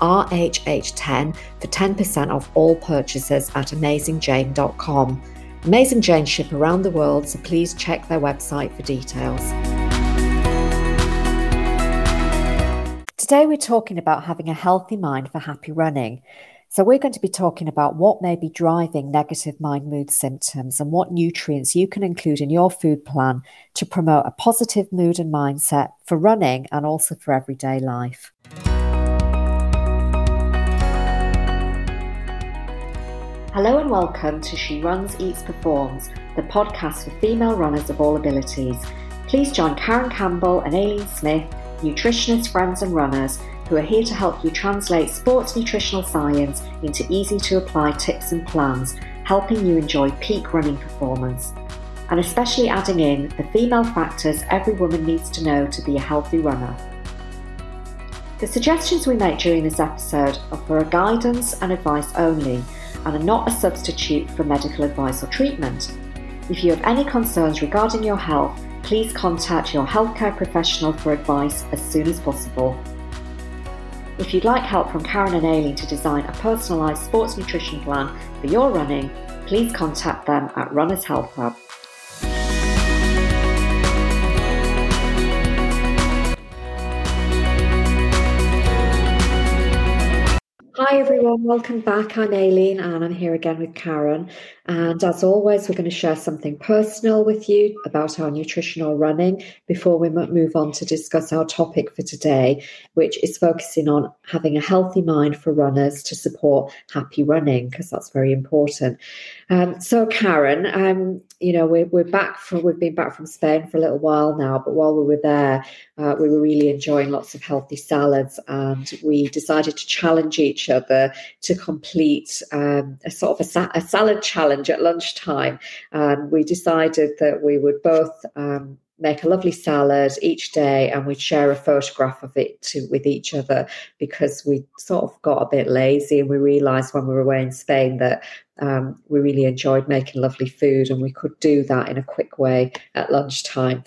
RHH10 for 10% off all purchases at AmazingJane.com. Amazing Jane ship around the world, so please check their website for details. Today we're talking about having a healthy mind for happy running. So we're going to be talking about what may be driving negative mind mood symptoms and what nutrients you can include in your food plan to promote a positive mood and mindset for running and also for everyday life. Hello and welcome to She Runs, Eats, Performs, the podcast for female runners of all abilities. Please join Karen Campbell and Aileen Smith, nutritionists, friends and runners, who are here to help you translate sports nutritional science into easy-to-apply tips and plans, helping you enjoy peak running performance, and especially adding in the female factors every woman needs to know to be a healthy runner. The suggestions we make during this episode are for guidance and advice only, and are not a substitute for medical advice or treatment. If you have any concerns regarding your health, please contact your healthcare professional for advice as soon as possible. If you'd like help from Karen and Aileen to design a personalised sports nutrition plan for your running, please contact them at Runners Health Hub. Hi everyone, welcome back. I'm Aileen and I'm here again with Karen. And as always, we're going to share something personal with you about our nutritional running before we move on to discuss our topic for today, which is focusing on having a healthy mind for runners to support happy running, because that's very important. So Karen, you know, we've been back from Spain for a little while now, but while we were there, we were really enjoying lots of healthy salads, and we decided to challenge each other to complete a salad challenge at lunchtime. And we decided that we would both make a lovely salad each day, and we'd share a photograph of it with each other, because we sort of got a bit lazy and we realised when we were away in Spain that we really enjoyed making lovely food and we could do that in a quick way at lunchtime.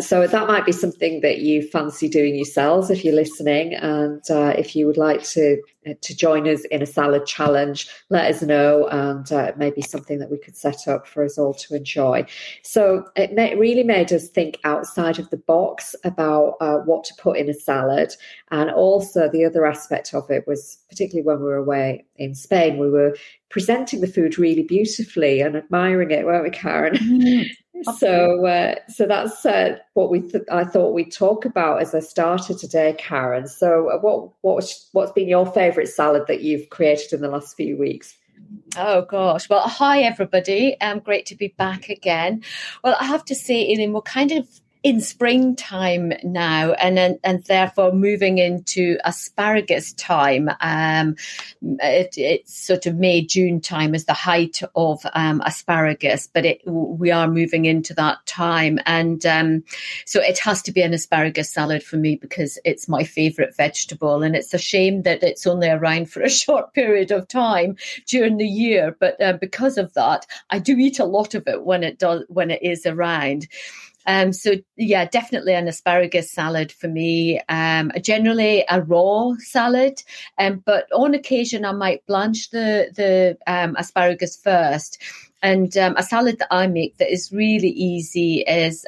So that might be something that you fancy doing yourselves if you're listening, and if you would like to join us in a salad challenge, let us know, and maybe something that we could set up for us all to enjoy. So it really made us think outside of the box about what to put in a salad. And also the other aspect of it was, particularly when we were away in Spain, we were presenting the food really beautifully and admiring it, weren't we, Karen? So that's what I thought we'd talk about as a starter today, Karen. So what's been your favourite salad that you've created in the last few weeks? Oh gosh, well hi everybody, great to be back again. Well, I have to say, Aileen, we're kind of in springtime now, and therefore moving into asparagus time. It's sort of May, June time is the height of asparagus, but we are moving into that time, and so it has to be an asparagus salad for me because it's my favourite vegetable, and it's a shame that it's only around for a short period of time during the year, but because of that, I do eat a lot of it when it is around. So yeah, definitely an asparagus salad for me, generally a raw salad, but on occasion I might blanch the asparagus first. And a salad that I make that is really easy is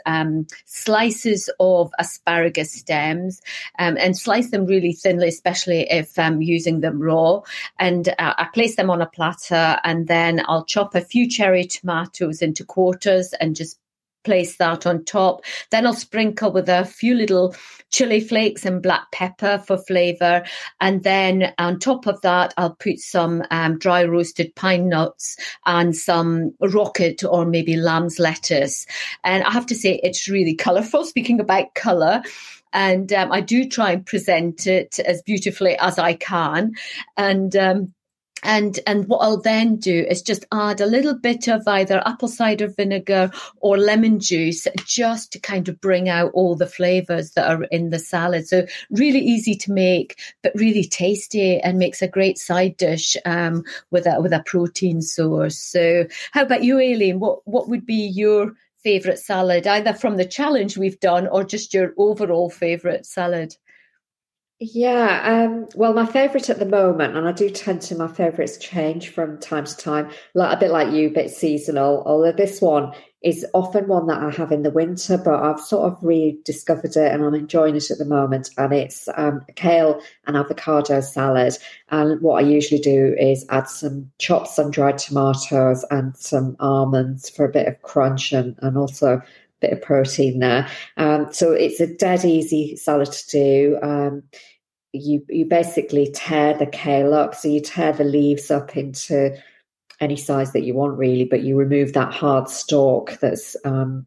slices of asparagus stems, and slice them really thinly, especially if I'm using them raw. And I place them on a platter, and then I'll chop a few cherry tomatoes into quarters and just place that on top. Then I'll sprinkle with a few little chili flakes and black pepper for flavour. And then on top of that, I'll put some dry roasted pine nuts and some rocket or maybe lamb's lettuce. And I have to say, it's really colourful. Speaking about colour, and I do try and present it as beautifully as I can. And And what I'll then do is just add a little bit of either apple cider vinegar or lemon juice just to kind of bring out all the flavours that are in the salad. So really easy to make, but really tasty, and makes a great side dish with a protein source. So how about you, Aileen? What would be your favourite salad, either from the challenge we've done or just your overall favourite salad? Yeah, well, my favourite at the moment, and I do tend to, my favourites change from time to time, like a bit like you, a bit seasonal, although this one is often one that I have in the winter, but I've sort of rediscovered it and I'm enjoying it at the moment. And it's kale and avocado salad. And what I usually do is add some chopped sun-dried tomatoes and some almonds for a bit of crunch and also a bit of protein there. So it's a dead easy salad to do. You basically tear the kale up. So you tear the leaves up into any size that you want, really, but you remove that hard stalk that's in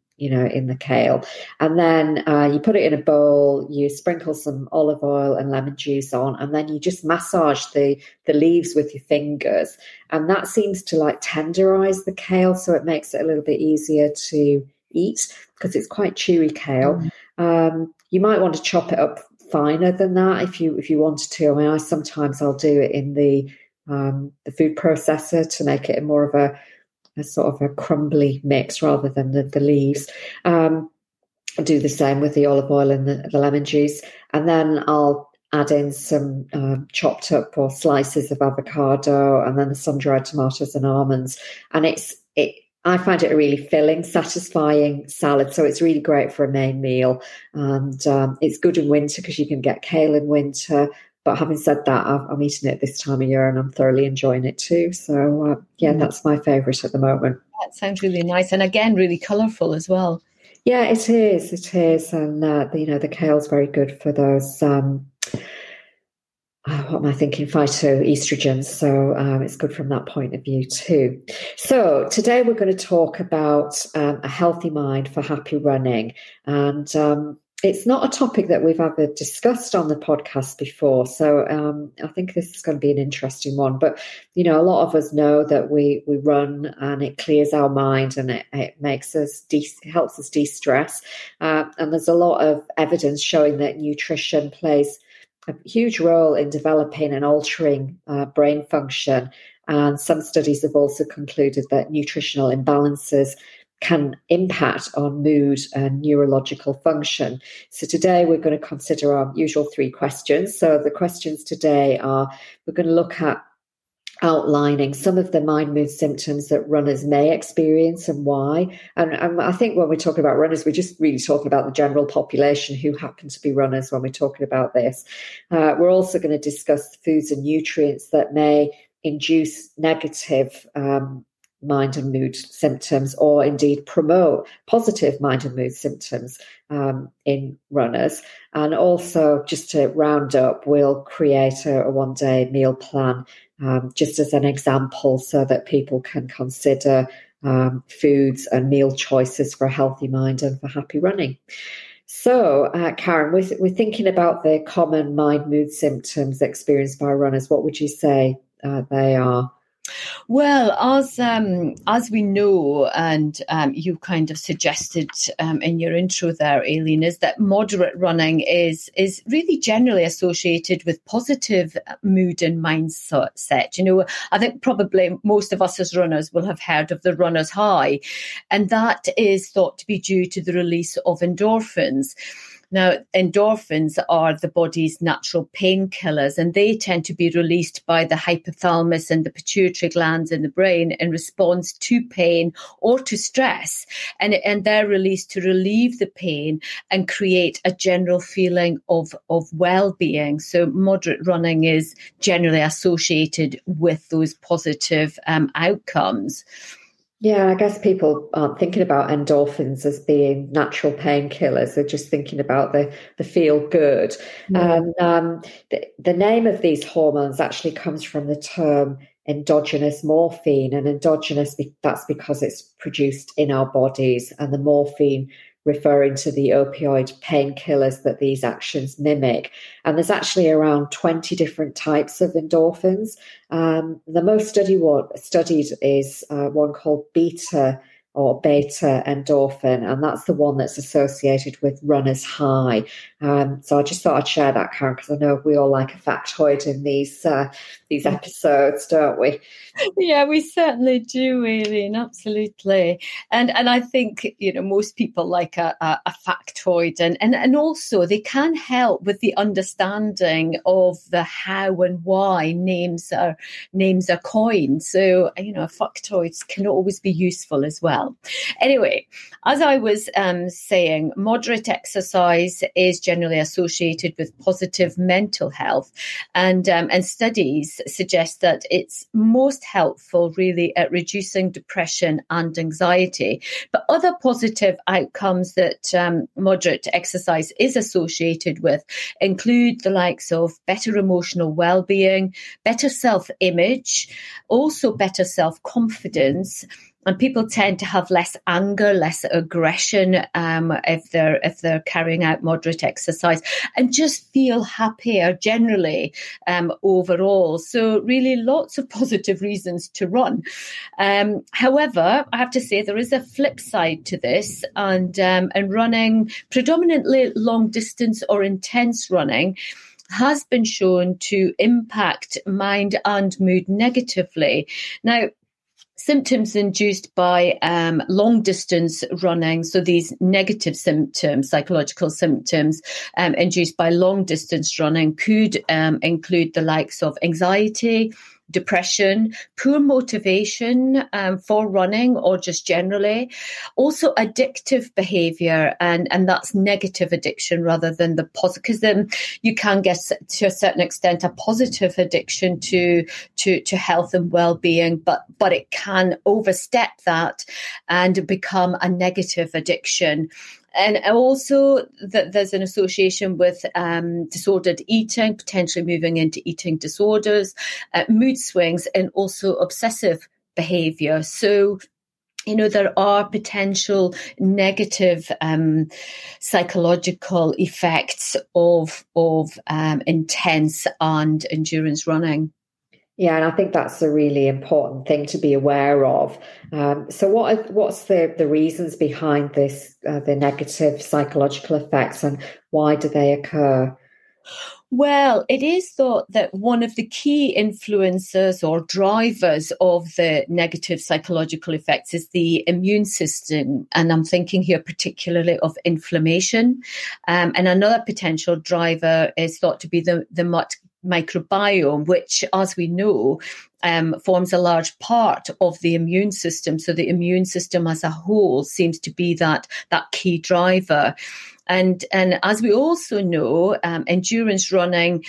the kale, and then you put it in a bowl, you sprinkle some olive oil and lemon juice on, and then you just massage the leaves with your fingers, and that seems to like tenderize the kale, so it makes it a little bit easier to eat because it's quite chewy kale. You might want to chop it up finer than that if you wanted to. I mean, I sometimes I'll do it in the food processor to make it more of a sort of a crumbly mix rather than the leaves. I do the same with the olive oil and the lemon juice, and then I'll add in some chopped up or slices of avocado, and then the sun-dried tomatoes and almonds, and I find it a really filling, satisfying salad. So it's really great for a main meal, and it's good in winter because you can get kale in winter. But having said that, I'm eating it this time of year and I'm thoroughly enjoying it too. So, that's my favourite at the moment. That sounds really nice. And again, really colourful as well. Yeah, it is. It is. And, the kale's very good for those, phytoestrogens. So it's good from that point of view too. So today we're going to talk about a healthy mind for happy running. And it's not a topic that we've ever discussed on the podcast before, so I think this is going to be an interesting one. But, a lot of us know that we run and it clears our mind and it makes us helps us de-stress. And there's a lot of evidence showing that nutrition plays a huge role in developing and altering brain function. And some studies have also concluded that nutritional imbalances can impact on mood and neurological function. So today we're going to consider our usual three questions. So the questions today are, we're going to look at outlining some of the mind-mood symptoms that runners may experience and why. And I think when we're talking about runners, we're just really talking about the general population who happen to be runners when we're talking about this. We're also going to discuss the foods and nutrients that may induce negative mind and mood symptoms, or indeed promote positive mind and mood symptoms in runners. And also, just to round up, we'll create a one-day meal plan just as an example so that people can consider foods and meal choices for a healthy mind and for happy running. So, Karen, we're thinking about the common mind-mood symptoms experienced by runners. What would you say they are? Well, as we know, and you kind of suggested in your intro there, Aileen, is that moderate running is really generally associated with positive mood and mindset. I think probably most of us as runners will have heard of the runner's high, and that is thought to be due to the release of endorphins. Now, endorphins are the body's natural painkillers, and they tend to be released by the hypothalamus and the pituitary glands in the brain in response to pain or to stress. And they're released to relieve the pain and create a general feeling of well-being. So moderate running is generally associated with those positive outcomes. Yeah, I guess people aren't thinking about endorphins as being natural painkillers. They're just thinking about the feel good. Mm. The name of these hormones actually comes from the term endogenous morphine. And endogenous, that's because it's produced in our bodies, and the morphine referring to the opioid painkillers that these actions mimic. And there's actually around 20 different types of endorphins. The most studied is one called beta endorphin, and that's the one that's associated with runner's high. So I just thought I'd share that, Karen, because I know we all like a factoid in these episodes, don't we? Yeah, we certainly do, Aileen, absolutely. And I think, you know, most people like a factoid, and also they can help with the understanding of the how and why names are coined. So, you know, factoids can always be useful as well. Anyway, as I was saying, moderate exercise is generally associated with positive mental health, and studies suggest that it's most helpful really at reducing depression and anxiety. But other positive outcomes that moderate exercise is associated with include the likes of better emotional well-being, better self-image, also better self-confidence. And people tend to have less anger, less aggression if they're carrying out moderate exercise, and just feel happier generally overall. So really lots of positive reasons to run. However, I have to say there is a flip side to this, and running, predominantly long distance or intense running, has been shown to impact mind and mood negatively. Now, symptoms induced by long-distance running, so these negative symptoms, psychological symptoms induced by long-distance running could include the likes of anxiety, depression, poor motivation for running or just generally, also addictive behaviour, and that's negative addiction rather than the positive, because then you can get to a certain extent a positive addiction to health and well-being, but it can overstep that and become a negative addiction. And also that there's an association with disordered eating, potentially moving into eating disorders, mood swings, and also obsessive behaviour. So, you know, there are potential negative psychological effects of intense and endurance running. Yeah, and I think that's a really important thing to be aware of. So what's the reasons behind this, the negative psychological effects, and why do they occur? Well, it is thought that one of the key influencers or drivers of the negative psychological effects is the immune system. And I'm thinking here particularly of inflammation. And another potential driver is thought to be the microbiome, which, as we know, forms a large part of the immune system. So the immune system as a whole seems to be that key driver. And as we also know, endurance running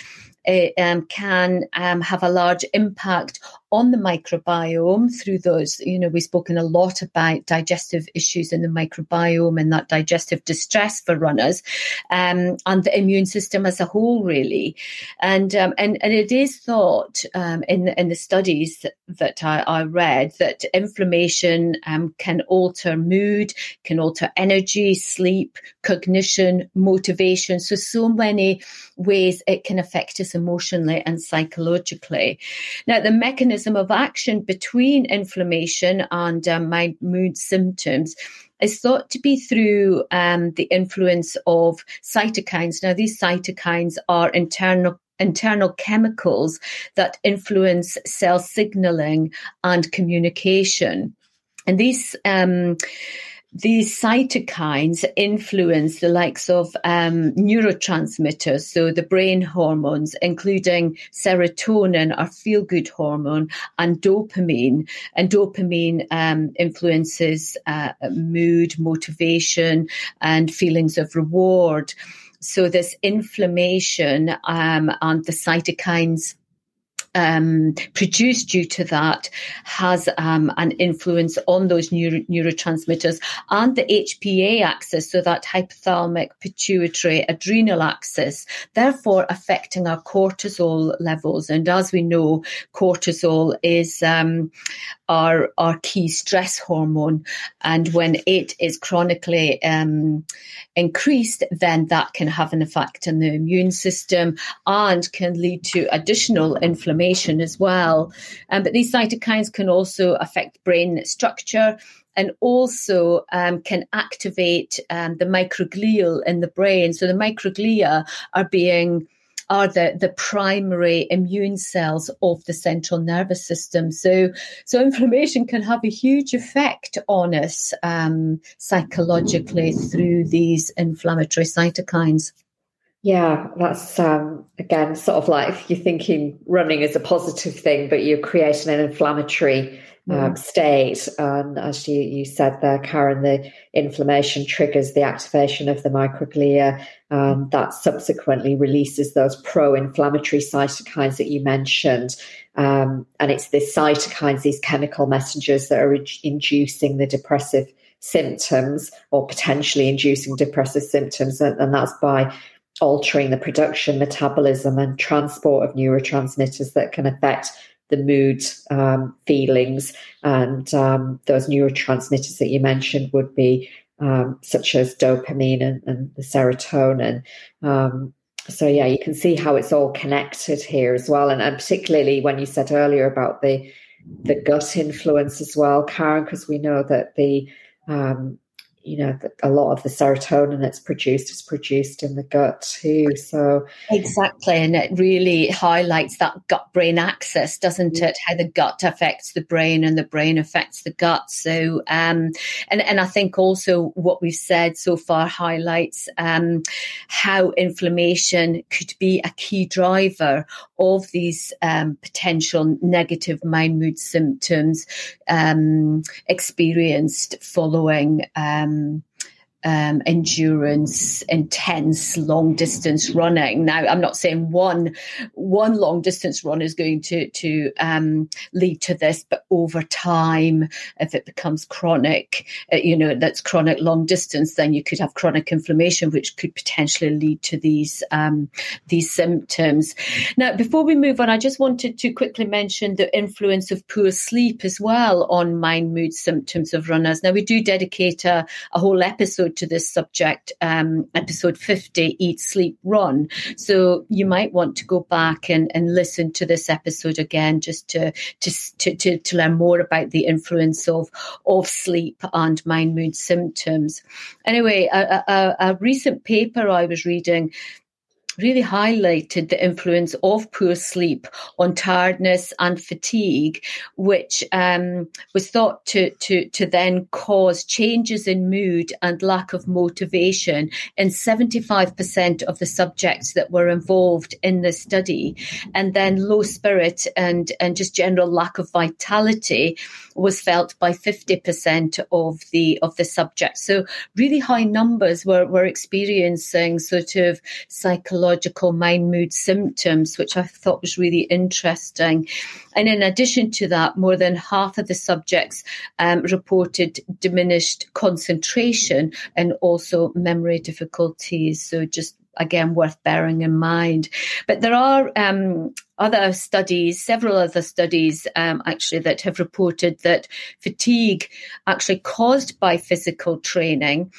can have a large impact on the microbiome through those, you know, we've spoken a lot about digestive issues in the microbiome and that digestive distress for runners, and the immune system as a whole, really. And it is thought in the studies that I read that inflammation can alter mood, can alter energy, sleep, cognition, motivation. So many ways it can affect us emotionally and psychologically. Now, the mechanism of action between inflammation and mood symptoms is thought to be through the influence of cytokines. Now, these cytokines are internal chemicals that influence cell signaling and communication. And these cytokines influence the likes of neurotransmitters, so the brain hormones, including serotonin, our feel-good hormone, and dopamine. And dopamine influences mood, motivation, and feelings of reward. So this inflammation and the cytokines produced due to that has an influence on those neurotransmitters and the HPA axis, so that hypothalamic pituitary adrenal axis, therefore affecting our cortisol levels. And as we know, cortisol is our key stress hormone, and when it is chronically increased, then that can have an effect on the immune system and can lead to additional inflammation as well. But these cytokines can also affect brain structure and also can activate the microglia in the brain. So the microglia are the primary immune cells of the central nervous system. So inflammation can have a huge effect on us psychologically through these inflammatory cytokines. Yeah, that's, again, sort of like you're thinking running is a positive thing, but you're creating an inflammatory state. And as you said there, Karen, the inflammation triggers the activation of the microglia, and that subsequently releases those pro-inflammatory cytokines that you mentioned. And it's the cytokines, these chemical messengers that are inducing the depressive symptoms, or potentially inducing depressive symptoms, and that's by altering the production, metabolism, and transport of neurotransmitters that can affect the mood, feelings, and those neurotransmitters that you mentioned would be such as dopamine and the serotonin. So yeah, you can see how it's all connected here as well, and particularly when you said earlier about the gut influence as well, Karen, because we know that the a lot of the serotonin that's produced is produced in the gut too. So exactly, and it really highlights that gut-brain axis, doesn't it? How the gut affects the brain and the brain affects the gut. So, and I think also what we've said so far highlights how inflammation could be a key driver of these potential negative mind-mood symptoms experienced following endurance, intense long distance running. Now, I'm not saying one long distance run is going to lead to this, but over time, if it becomes chronic, that's chronic long distance, then you could have chronic inflammation, which could potentially lead to these symptoms. Now, before we move on, I just wanted to quickly mention the influence of poor sleep as well on mind mood symptoms of runners. Now, we do dedicate a whole episode to this subject, episode 50, Eat, Sleep, Run. So you might want to go back and listen to this episode again, just to learn more about the influence of sleep and mind mood symptoms. Anyway, a recent paper I was reading really highlighted the influence of poor sleep on tiredness and fatigue, which was thought to then cause changes in mood and lack of motivation in 75% of the subjects that were involved in the study. And then low spirit and just general lack of vitality was felt by 50% of the subjects. So really high numbers were experiencing sort of psychological mind mood symptoms, which I thought was really interesting. And in addition to that, more than half of the subjects reported diminished concentration and also memory difficulties. So just again, worth bearing in mind. But there are several other studies actually that have reported that fatigue actually caused by physical training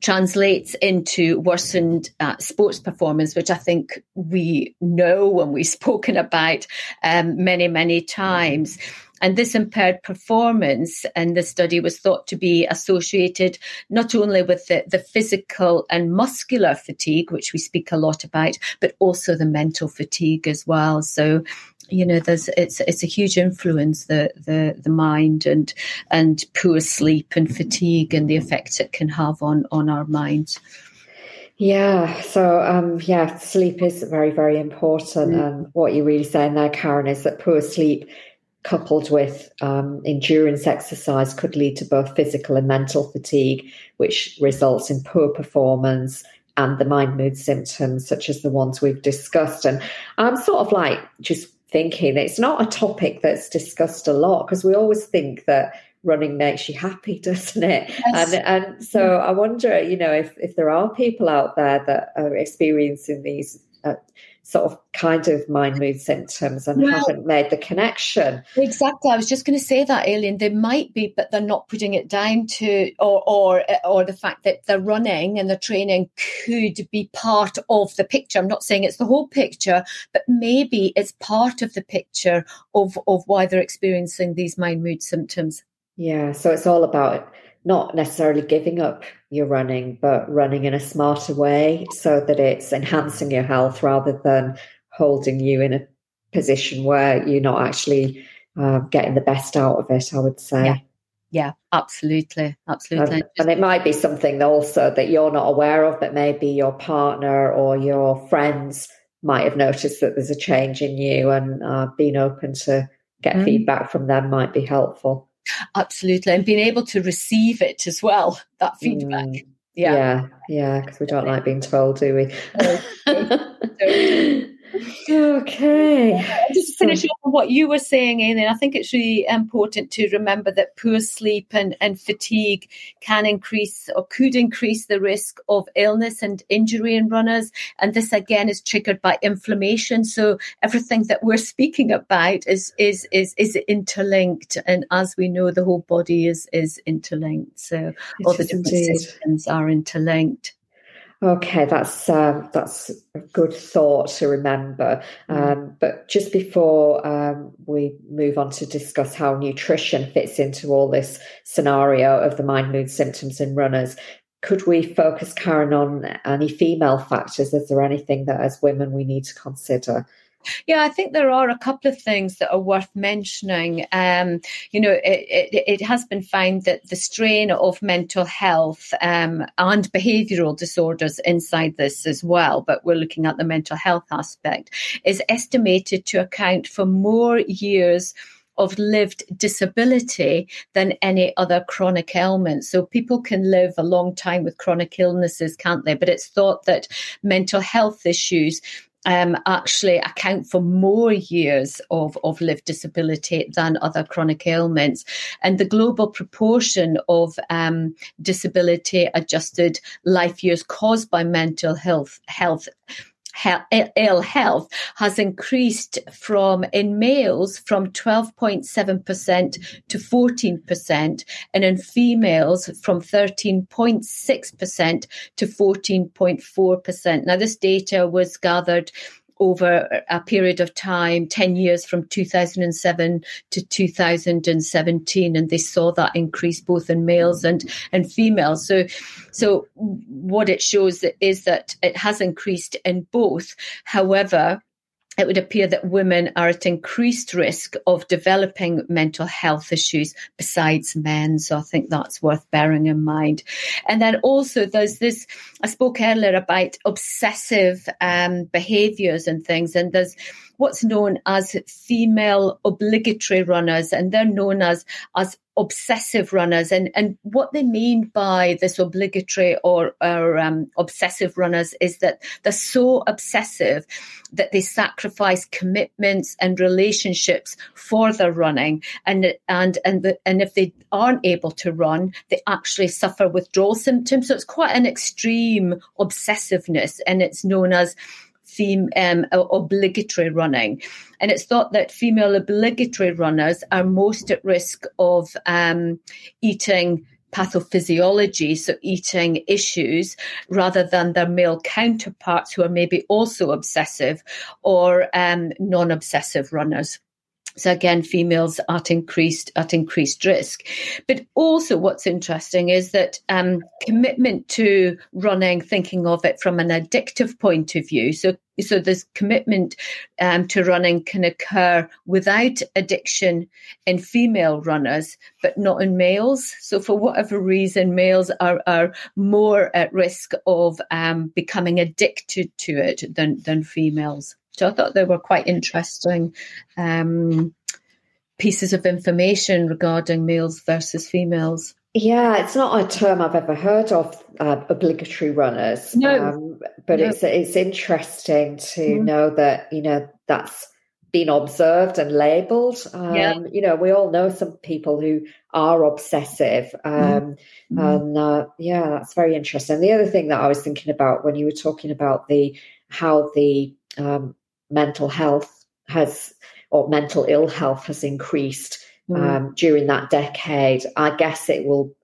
translates into worsened sports performance, which I think we know and we've spoken about many times. And this impaired performance in the study was thought to be associated not only with the physical and muscular fatigue, which we speak a lot about, but also the mental fatigue as well. So, it's a huge influence, the mind and poor sleep and fatigue and the effects it can have on our minds. Yeah. So, sleep is very, very important. Mm. And what you're really saying there, Karen, is that poor sleep coupled with endurance exercise could lead to both physical and mental fatigue, which results in poor performance and the mind mood symptoms, such as the ones we've discussed. And I'm sort of like just thinking. It's not a topic that's discussed a lot because we always think that running makes you happy, doesn't it? Yes. And so I wonder, you know, if there are people out there that are experiencing these sort of kind of mind mood symptoms and haven't made the connection. Exactly. I was just going to say that, Aileen. They might be, but they're not putting it down to or the fact that the running and the training could be part of the picture. I'm not saying it's the whole picture, but maybe it's part of the picture of why they're experiencing these mind mood symptoms. Yeah, so it's all about not necessarily giving up your running, but running in a smarter way so that it's enhancing your health rather than holding you in a position where you're not actually getting the best out of it, I would say. Yeah, absolutely. And it might be something also that you're not aware of, but maybe your partner or your friends might have noticed that there's a change in you, and being open to get feedback from them might be helpful. Absolutely, and being able to receive it as well, that feedback. Yeah, because we don't like being told, do we? Okay. I'll just finish off on what you were saying, Aileen. I think it's really important to remember that poor sleep and fatigue can increase or could increase the risk of illness and injury in runners. And this, again, is triggered by inflammation. So everything that we're speaking about is interlinked. And as we know, the whole body is interlinked. So all the different systems are interlinked. Okay, that's a good thought to remember. But just before we move on to discuss how nutrition fits into all this scenario of the mind mood symptoms in runners, could we focus, Karen, on any female factors? Is there anything that as women we need to consider? Yeah, I think there are a couple of things that are worth mentioning. You know, it has been found that the strain of mental health and behavioural disorders inside this as well, but we're looking at the mental health aspect, is estimated to account for more years of lived disability than any other chronic ailment. So people can live a long time with chronic illnesses, can't they? But it's thought that mental health issues actually account for more years of lived disability than other chronic ailments. And the global proportion of disability-adjusted life years caused by mental ill health has increased in males from 12.7% to 14%, and in females from 13.6% to 14.4%. Now, this data was gathered over a period of time, 10 years from 2007 to 2017, and they saw that increase both in males and females. So what it shows is that it has increased in both. However, it would appear that women are at increased risk of developing mental health issues besides men. So I think that's worth bearing in mind. And then also there's this, I spoke earlier about obsessive behaviours and things, and there's what's known as female obligatory runners, and they're known as obsessive runners. And what they mean by this obligatory or obsessive runners is that they're so obsessive that they sacrifice commitments and relationships for their running. And if they aren't able to run, they actually suffer withdrawal symptoms. So it's quite an extreme obsessiveness, and it's known as obligatory running. And it's thought that female obligatory runners are most at risk of eating pathophysiology, so eating issues, rather than their male counterparts who are maybe also obsessive or non-obsessive runners. So again, females are at increased risk. But also what's interesting is that commitment to running, thinking of it from an addictive point of view. So this commitment to running can occur without addiction in female runners, but not in males. So for whatever reason, males are more at risk of becoming addicted to it than females. So I thought they were quite interesting pieces of information regarding males versus females. Yeah, it's not a term I've ever heard of, obligatory runners. No, but no. It's interesting to know that, you know, that's been observed and labeled. You know, we all know some people who are obsessive. And yeah, that's very interesting. The other thing that I was thinking about when you were talking about the how the mental health has, or mental ill health has increased during that decade, I guess it will,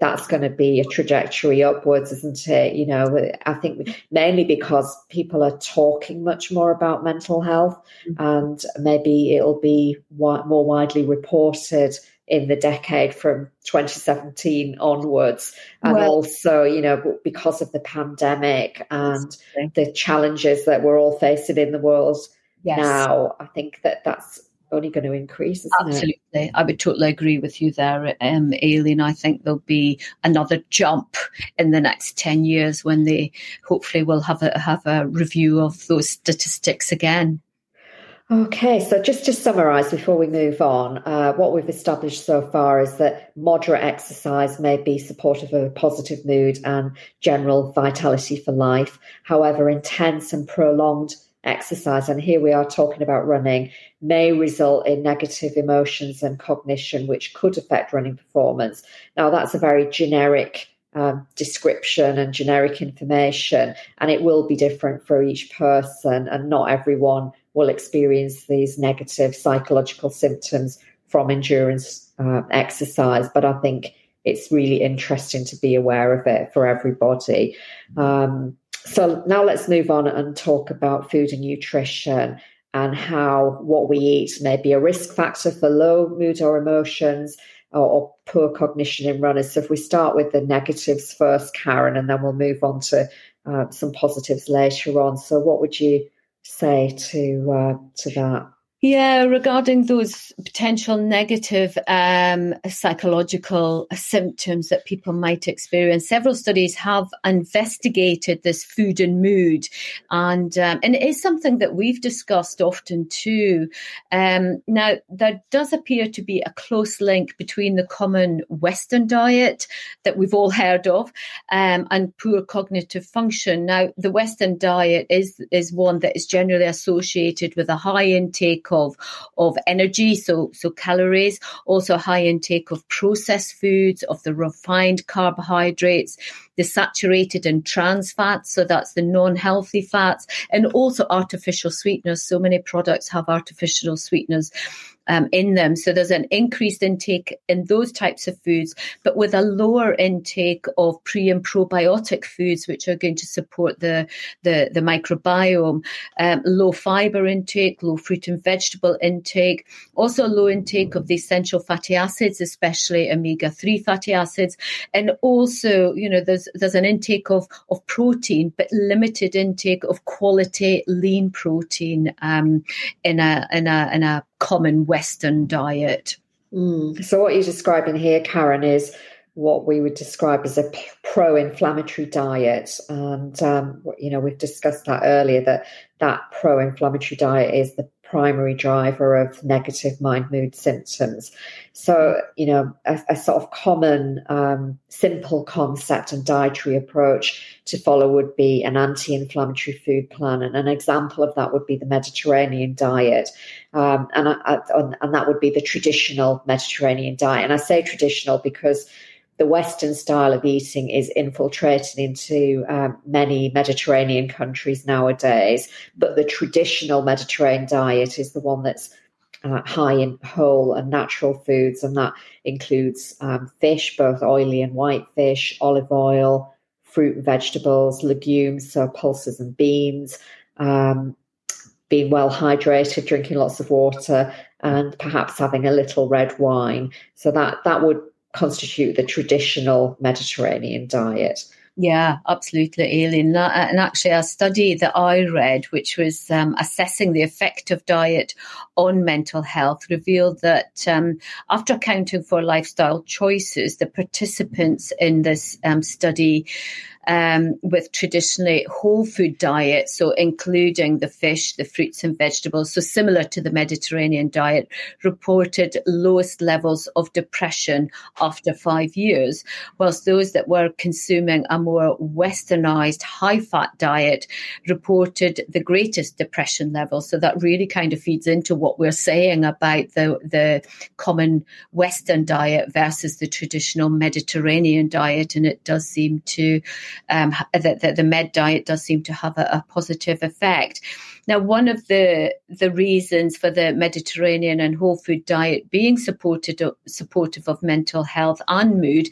that's going to be a trajectory upwards, isn't it? You know, I think mainly because people are talking much more about mental health, and maybe it'll be more widely reported in the decade from 2017 onwards. And also, you know, because of the pandemic and the challenges that we're all facing in the world now, I think that that's only going to increase, isn't it? Absolutely. I would totally agree with you there, Aileen. I think there'll be another jump in the next 10 years when they hopefully will have a review of those statistics again. Okay, so just to summarise before we move on, what we've established so far is that moderate exercise may be supportive of a positive mood and general vitality for life. However, intense and prolonged exercise, and here we are talking about running, may result in negative emotions and cognition, which could affect running performance. Now, that's a very generic description and generic information, and it will be different for each person, and not everyone will experience these negative psychological symptoms from endurance exercise, but I think it's really interesting to be aware of it for everybody. So now let's move on and talk about food and nutrition and how what we eat may be a risk factor for low mood or emotions or poor cognition in runners. So if we start with the negatives first, Karen, and then we'll move on to some positives later on. So what would you say to that? Yeah, regarding those potential negative psychological symptoms that people might experience, several studies have investigated this food and mood, and it is something that we've discussed often too. Now, there does appear to be a close link between the common Western diet that we've all heard of and poor cognitive function. Now, the Western diet is one that is generally associated with a high intake of energy, so calories, also high intake of processed foods, of the refined carbohydrates, the saturated and trans fats, so that's the non-healthy fats, and also artificial sweeteners. So many products have artificial sweeteners in them. So there's an increased intake in those types of foods, but with a lower intake of pre and probiotic foods, which are going to support the microbiome, low fiber intake, low fruit and vegetable intake, also low intake of the essential fatty acids, especially omega-3 fatty acids. And also, you know, there's an intake of protein, but limited intake of quality lean protein in a common Western diet. So what you're describing here, Karen, is what we would describe as a pro-inflammatory diet. And, you know, we've discussed that earlier, that pro-inflammatory diet is the primary driver of negative mind mood symptoms. So, you know, a sort of common, simple concept and dietary approach to follow would be an anti-inflammatory food plan. And an example of that would be the Mediterranean diet. And that would be the traditional Mediterranean diet. And I say traditional because the Western style of eating is infiltrating into many Mediterranean countries nowadays, but the traditional Mediterranean diet is the one that's high in whole and natural foods, and that includes fish, both oily and white fish, olive oil, fruit and vegetables, legumes, so pulses and beans, being well hydrated, drinking lots of water, and perhaps having a little red wine. So that would constitute the traditional Mediterranean diet. Yeah, absolutely, Aileen. And actually, a study that I read, which was assessing the effect of diet on mental health, revealed that after accounting for lifestyle choices, the participants in this study with traditionally whole food diets, so including the fish, the fruits and vegetables, so similar to the Mediterranean diet, reported lowest levels of depression after 5 years, whilst those that were consuming a more westernized high-fat diet reported the greatest depression levels. So that really kind of feeds into what we're saying about the common Western diet versus the traditional Mediterranean diet, and it does seem to that the med diet does seem to have a positive effect. Now, one of the reasons for the Mediterranean and whole food diet being supportive of mental health and mood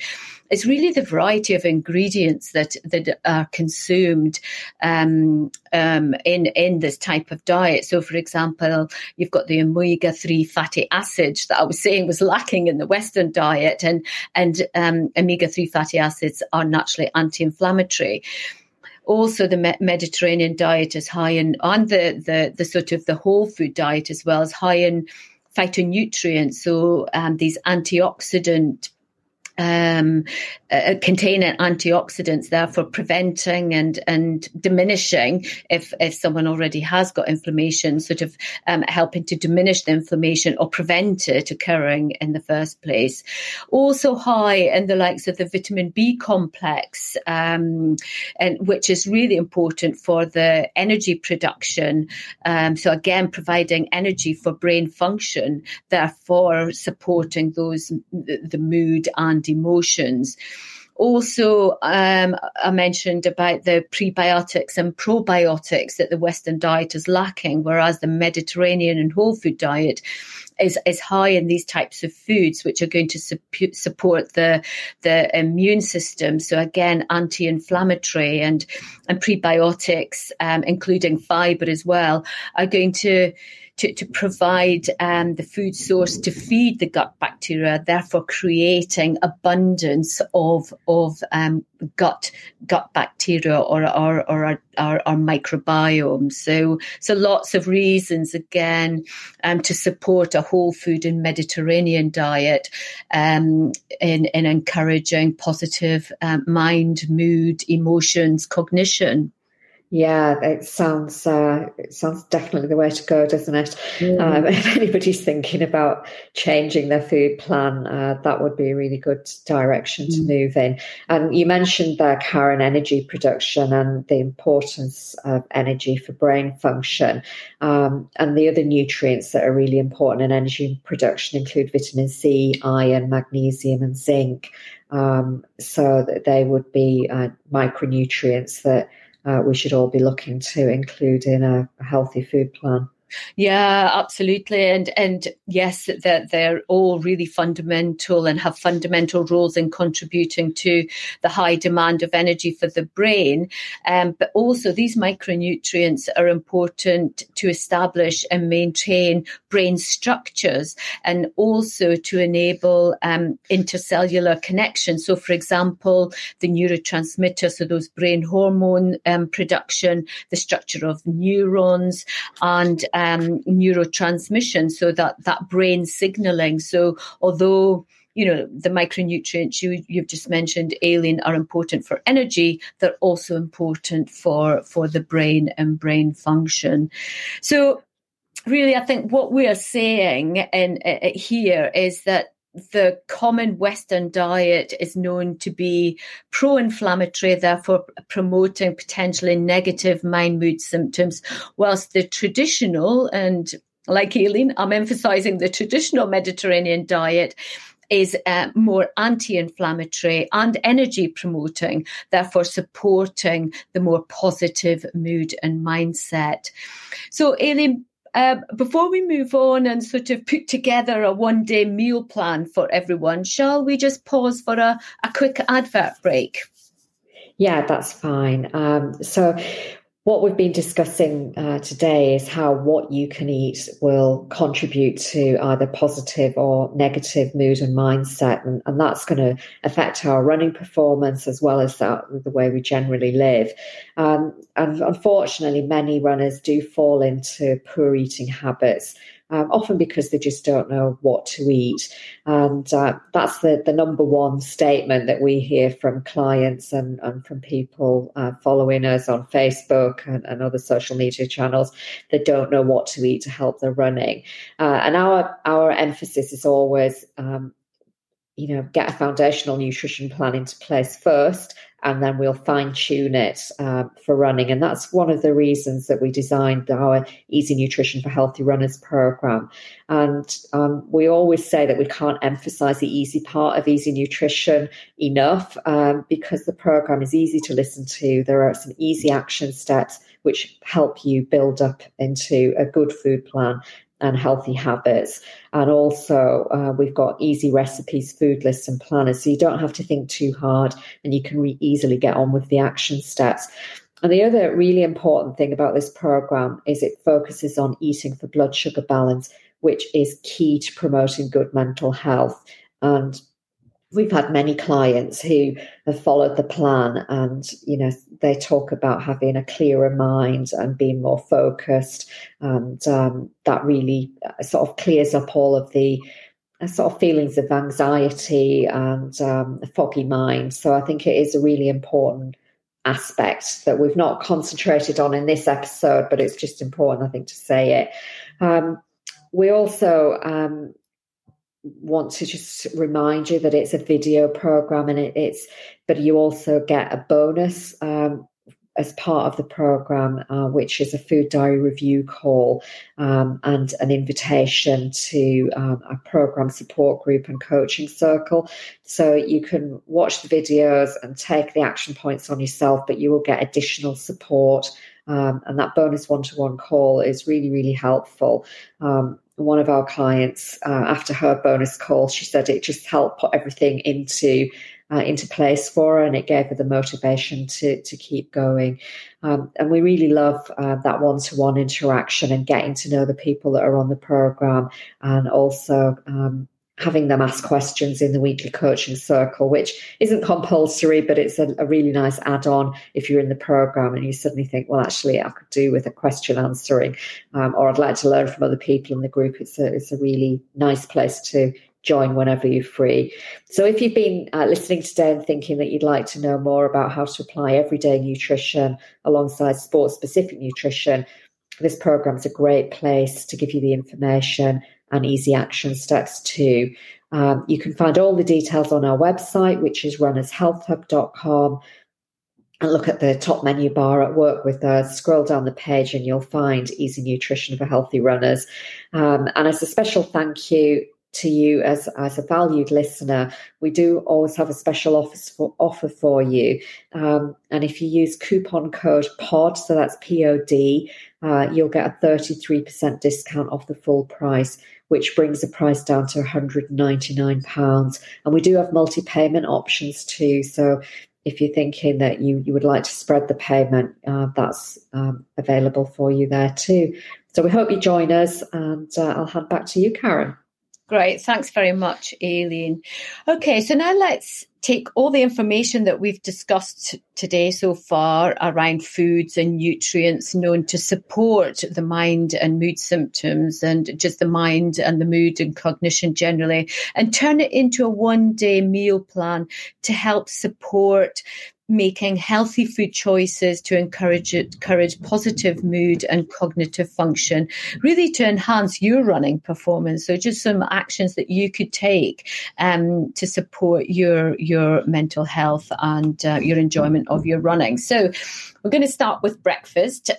is really the variety of ingredients that are consumed in this type of diet. So, for example, you've got the omega-3 fatty acids that I was saying was lacking in the Western diet, and omega-3 fatty acids are naturally anti-inflammatory. Also, the Mediterranean diet is high in, and the sort of the whole food diet as well, is high in phytonutrients, so these antioxidant containing antioxidants, therefore preventing and diminishing, if someone already has got inflammation, sort of helping to diminish the inflammation or prevent it occurring in the first place. Also high in the likes of the vitamin B complex, and which is really important for the energy production. So again, providing energy for brain function, therefore supporting the mood and emotions. Also, I mentioned about the prebiotics and probiotics that the Western diet is lacking, whereas the Mediterranean and whole food diet is high in these types of foods, which are going to support the immune system. So again, anti-inflammatory and prebiotics, including fibre as well, are going to provide the food source to feed the gut bacteria, therefore creating abundance of gut bacteria or our microbiome. So lots of reasons again to support a whole food and Mediterranean diet in encouraging positive mind, mood, emotions, cognition. Yeah, it sounds definitely the way to go, doesn't it? Mm. If anybody's thinking about changing their food plan, that would be a really good direction to move in. And you mentioned there, Karen, energy production and the importance of energy for brain function. And the other nutrients that are really important in energy production include vitamin C, iron, magnesium and zinc. So that they would be micronutrients that we should all be looking to include in a healthy food plan. Yeah, absolutely. And yes, they're all really fundamental and have fundamental roles in contributing to the high demand of energy for the brain. But also these micronutrients are important to establish and maintain brain structures, and also to enable intercellular connections. So, for example, the neurotransmitters, so those brain hormone production, the structure of neurons, and neurotransmission, so that brain signaling. So although, you know, the micronutrients you've just mentioned, Aileen, are important for energy, they're also important for the brain and brain function. So really, I think what we are saying here is that the common Western diet is known to be pro-inflammatory, therefore promoting potentially negative mind mood symptoms, whilst the traditional, and like Aileen, I'm emphasising the traditional Mediterranean diet, is more anti-inflammatory and energy promoting, therefore supporting the more positive mood and mindset. So, Aileen, before we move on and sort of put together a one-day meal plan for everyone, shall we just pause for a quick advert break? Yeah, that's fine. So what we've been discussing today is how what you can eat will contribute to either positive or negative mood and mindset. And that's going to affect our running performance as well as the way we generally live. And unfortunately, many runners do fall into poor eating habits, often because they just don't know what to eat. And that's the number one statement that we hear from clients and from people following us on Facebook and other social media channels. They don't know what to eat to help their running. And our emphasis is always, get a foundational nutrition plan into place first, and then we'll fine-tune it for running. And that's one of the reasons that we designed our Easy Nutrition for Healthy Runners program. And we always say that we can't emphasize the easy part of Easy Nutrition enough, because the program is easy to listen to. There are some easy action steps which help you build up into a good food plan and healthy habits. And also we've got easy recipes, food lists and planners, so you don't have to think too hard and you can easily get on with the action steps. And the other really important thing about this program is it focuses on eating for blood sugar balance, which is key to promoting good mental health. And we've had many clients who have followed the plan and, they talk about having a clearer mind and being more focused. And that really sort of clears up all of the sort of feelings of anxiety and a foggy mind. So I think it is a really important aspect that we've not concentrated on in this episode, but it's just important, I think, to say it. We also... want to just remind you that it's a video program, and but you also get a bonus as part of the program, which is a food diary review call and an invitation to a program support group and coaching circle. So you can watch the videos and take the action points on yourself, but you will get additional support. And that bonus one-to-one call is really, really helpful. One of our clients, after her bonus call, she said it just helped put everything into place for her, and it gave her the motivation to keep going. And we really love that one-to-one interaction and getting to know the people that are on the program, and also having them ask questions in the weekly coaching circle, which isn't compulsory, but it's a really nice add-on if you're in the program and you suddenly think, well, actually, I could do with a question answering, or I'd like to learn from other people in the group. It's a really nice place to join whenever you're free. So if you've been listening today and thinking that you'd like to know more about how to apply everyday nutrition alongside sports-specific nutrition, this program is a great place to give you the information and easy action steps too. You can find all the details on our website, which is runnershealthhub.com, and look at the top menu bar at Work With Us, scroll down the page and you'll find Easy Nutrition for Healthy Runners. And as a special thank you to you as a valued listener, we do always have a special offer for you. And if you use coupon code POD, so that's POD, you'll get a 33% discount off the full price, which brings the price down to £199. And we do have multi-payment options too. So if you're thinking that you would like to spread the payment, that's available for you there too. So we hope you join us, and I'll hand back to you, Karen. Great. Thanks very much, Aileen. Okay, so now let's take all the information that we've discussed today so far around foods and nutrients known to support the mind and mood symptoms, and just the mind and the mood and cognition generally, and turn it into a one-day meal plan to help support making healthy food choices to encourage positive mood and cognitive function, really to enhance your running performance. So just some actions that you could take to support your mental health and your enjoyment of your running. So we're going to start with breakfast.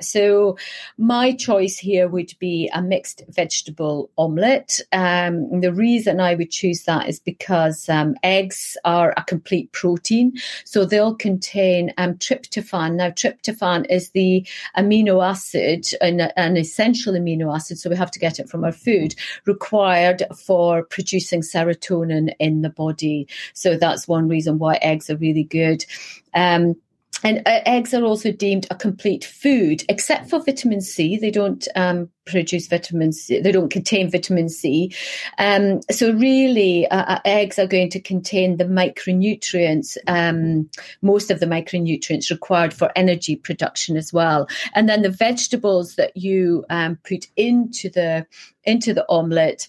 So my choice here would be a mixed vegetable omelette. The reason I would choose that is because eggs are a complete protein, so they'll contain tryptophan. Now, tryptophan is the amino acid, an essential amino acid, so we have to get it from our food, required for producing serotonin in the body. So that's one reason why eggs are really good. And eggs are also deemed a complete food, except for vitamin C. They don't produce vitamin C. They don't contain vitamin C. So really, eggs are going to contain the micronutrients, most of the micronutrients required for energy production as well. And then the vegetables that you put into the omelette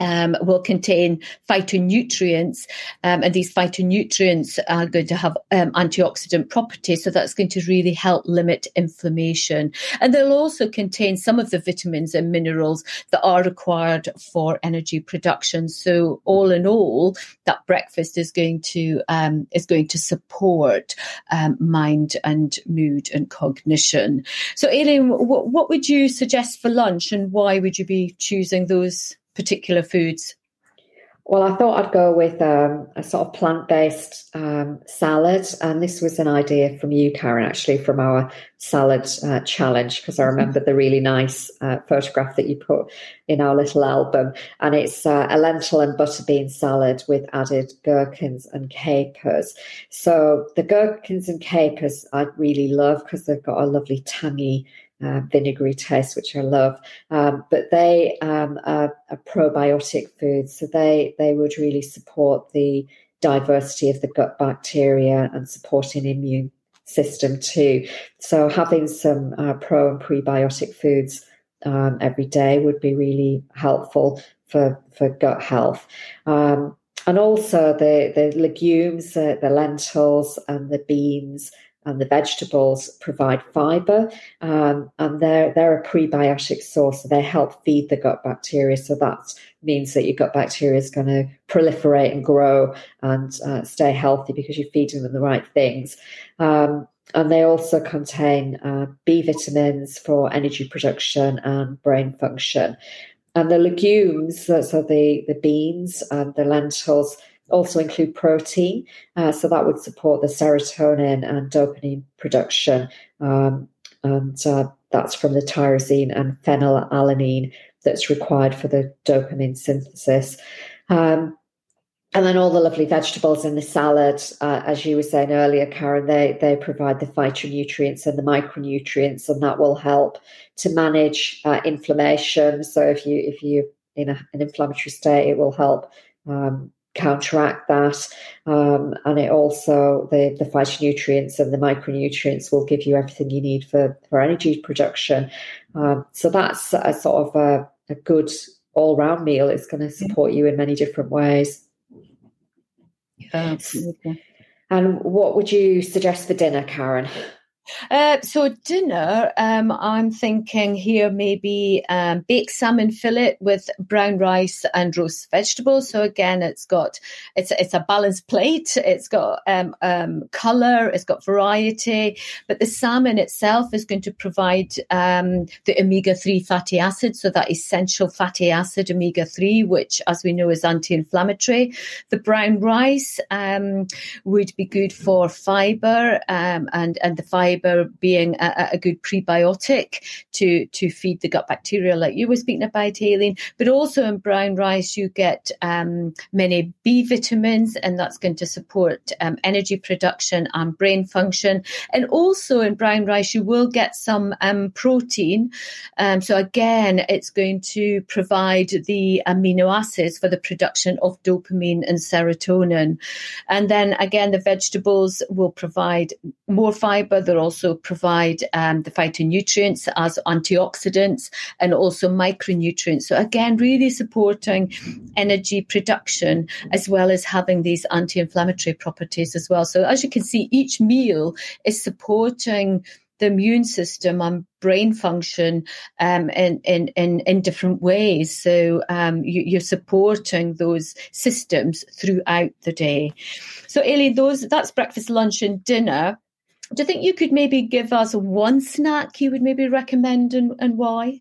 will contain phytonutrients, and these phytonutrients are going to have antioxidant properties, so that's going to really help limit inflammation. And they'll also contain some of the vitamins and minerals that are required for energy production. So all in all, that breakfast is going to support mind and mood and cognition. So Aileen, what would you suggest for lunch, and why would you be choosing those particular foods? Well, I thought I'd go with a sort of plant-based salad, and this was an idea from you, Karen, actually, from our salad challenge, because I remember the really nice photograph that you put in our little album, and it's a lentil and butter bean salad with added gherkins and capers. So the gherkins and capers I really love because they've got a lovely tangy vinegary taste, which I love, but they are probiotic foods, so they would really support the diversity of the gut bacteria and supporting immune system too. So having some pro and prebiotic foods every day would be really helpful for gut health. And also the legumes, the lentils and the beans and the vegetables provide fibre, and they're a prebiotic source, so they help feed the gut bacteria. So that means that your gut bacteria is going to proliferate and grow and stay healthy because you're feeding them the right things. And they also contain B vitamins for energy production and brain function. And the legumes, so the beans and the lentils, also include protein, so that would support the serotonin and dopamine production, and that's from the tyrosine and phenylalanine that's required for the dopamine synthesis. And then all the lovely vegetables in the salad, as you were saying earlier, Karen, they provide the phytonutrients and the micronutrients, and that will help to manage inflammation. So if you're in an inflammatory state, it will help counteract that, and it also the phytonutrients and the micronutrients will give you everything you need for energy production, so that's a sort of a good all-round meal. It's going to support you in many different ways. Absolutely. And what would you suggest for dinner, Karen? So dinner, I'm thinking here maybe baked salmon fillet with brown rice and roast vegetables. So again, it's a balanced plate. It's got colour, it's got variety, but the salmon itself is going to provide the omega-3 fatty acid, so that essential fatty acid omega-3, which as we know is anti-inflammatory. The brown rice would be good for fibre, and the fibre being a good prebiotic to feed the gut bacteria, like you were speaking about, Aileen. But also in brown rice, you get many B vitamins, and that's going to support energy production and brain function. And also in brown rice, you will get some protein. So again, it's going to provide the amino acids for the production of dopamine and serotonin. And then again, the vegetables will provide more fibre. They'll also provide the phytonutrients as antioxidants and also micronutrients. So again, really supporting energy production as well as having these anti-inflammatory properties as well. So as you can see, each meal is supporting the immune system and brain function in different ways. So you're supporting those systems throughout the day. So Aileen, that's breakfast, lunch and dinner. Do you think you could maybe give us one snack you would maybe recommend, and why?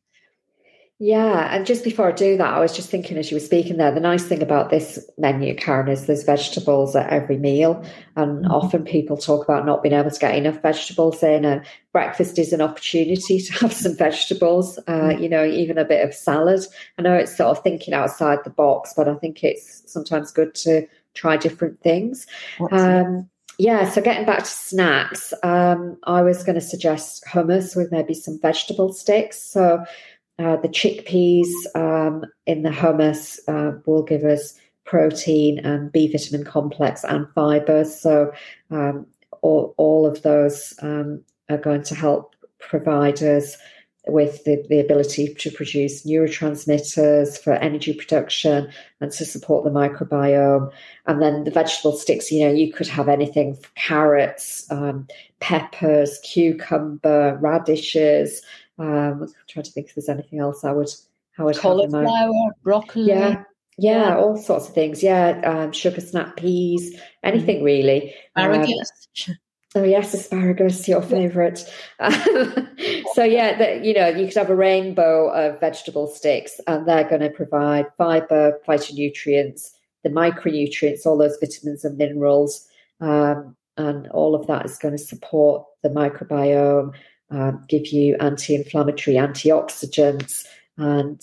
Yeah, and just before I do that, I was just thinking as you were speaking there, the nice thing about this menu, Karen, is there's vegetables at every meal, and often people talk about not being able to get enough vegetables in, and breakfast is an opportunity to have some vegetables, even a bit of salad. I know it's sort of thinking outside the box, but I think it's sometimes good to try different things. Yeah, so getting back to snacks, I was going to suggest hummus with maybe some vegetable sticks. So the chickpeas in the hummus will give us protein and B vitamin complex and fiber. So all of those are going to help provide us with the ability to produce neurotransmitters for energy production and to support the microbiome. And then the vegetable sticks, you know, you could have anything from carrots, peppers, cucumber, radishes. I'm trying to think if there's anything else I would cauliflower, have broccoli. Yeah, all sorts of things. Yeah, sugar snap peas, anything really. Asparagus. Oh yes, asparagus, your favourite. So yeah, you know, you could have a rainbow of vegetable sticks, and they're going to provide fibre, phytonutrients, the micronutrients, all those vitamins and minerals, and all of that is going to support the microbiome, give you anti-inflammatory, antioxidants, and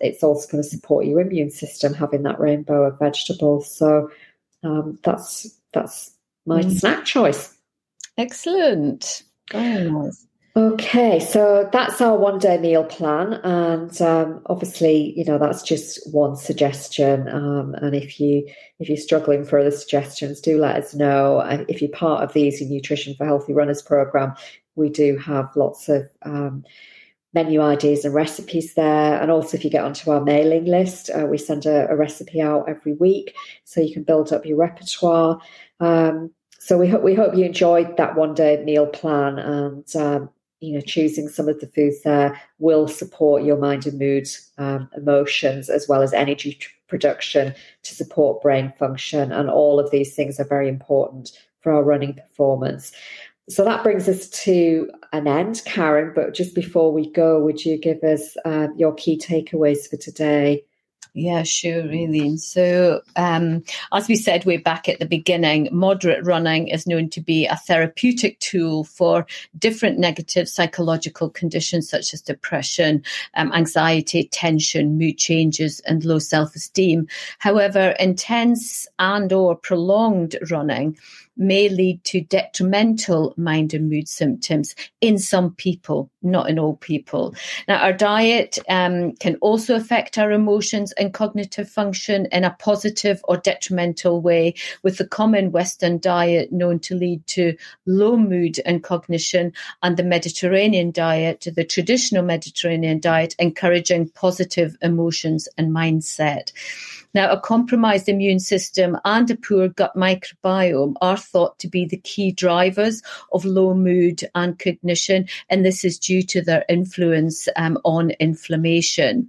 it's also going to support your immune system, having that rainbow of vegetables. So that's my snack choice. Excellent. Very nice. Okay, so that's our one-day meal plan, and obviously, you know, that's just one suggestion. And if you're struggling for other suggestions, do let us know. If you're part of the Easy Nutrition for Healthy Runners program, we do have lots of menu ideas and recipes there. And also, if you get onto our mailing list, we send a recipe out every week, so you can build up your repertoire. So we hope you enjoyed that one-day meal plan, and you know, choosing some of the foods there will support your mind and mood, emotions, as well as energy production to support brain function. And all of these things are very important for our running performance. So that brings us to an end, Karen. But just before we go, would you give us your key takeaways for today? Yeah, sure, really. So as we said way back at the beginning, moderate running is known to be a therapeutic tool for different negative psychological conditions such as depression, anxiety, tension, mood changes, and low self-esteem. However, intense and or prolonged running may lead to detrimental mind and mood symptoms in some people, not in all people. Now, our diet can also affect our emotions and cognitive function in a positive or detrimental way, with the common Western diet known to lead to low mood and cognition, and the Mediterranean diet, the traditional Mediterranean diet, encouraging positive emotions and mindset. Now, a compromised immune system and a poor gut microbiome are thought to be the key drivers of low mood and cognition, and this is due to their influence on inflammation.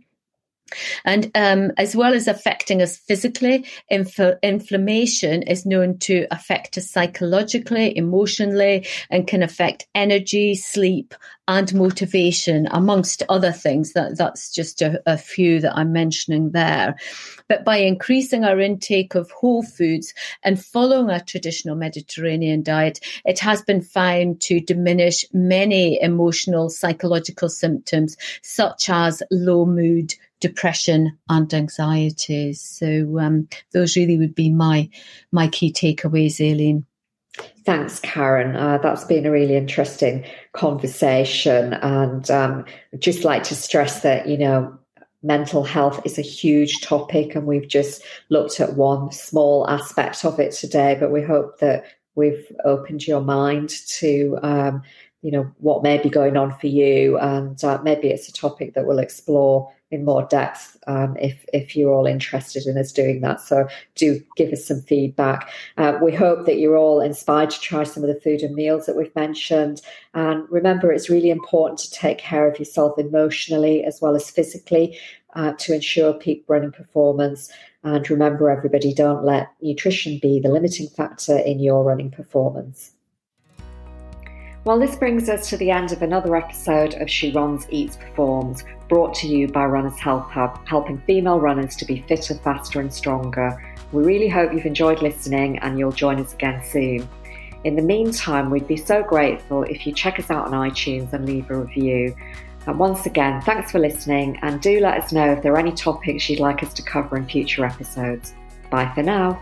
And as well as affecting us physically, inflammation is known to affect us psychologically, emotionally, and can affect energy, sleep, and motivation, amongst other things. That's just a few that I'm mentioning there. But by increasing our intake of whole foods and following a traditional Mediterranean diet, it has been found to diminish many emotional, psychological symptoms, such as low mood, depression, and anxiety. So those really would be my key takeaways, Aileen. Thanks, Karen. That's been a really interesting conversation. And I'd just like to stress that, you know, mental health is a huge topic, and we've just looked at one small aspect of it today, but we hope that we've opened your mind to you know, what may be going on for you, and maybe it's a topic that we'll explore in more depth if you're all interested in us doing that. So do give us some feedback. We hope that you're all inspired to try some of the food and meals that we've mentioned. And remember, it's really important to take care of yourself emotionally as well as physically to ensure peak running performance. And remember, everybody, don't let nutrition be the limiting factor in your running performance. Well, this brings us to the end of another episode of She Runs, Eats, Performs, brought to you by Runners Health Hub, helping female runners to be fitter, faster and stronger. We really hope you've enjoyed listening, and you'll join us again soon. In the meantime, we'd be so grateful if you check us out on iTunes and leave a review. And once again, thanks for listening, and do let us know if there are any topics you'd like us to cover in future episodes. Bye for now.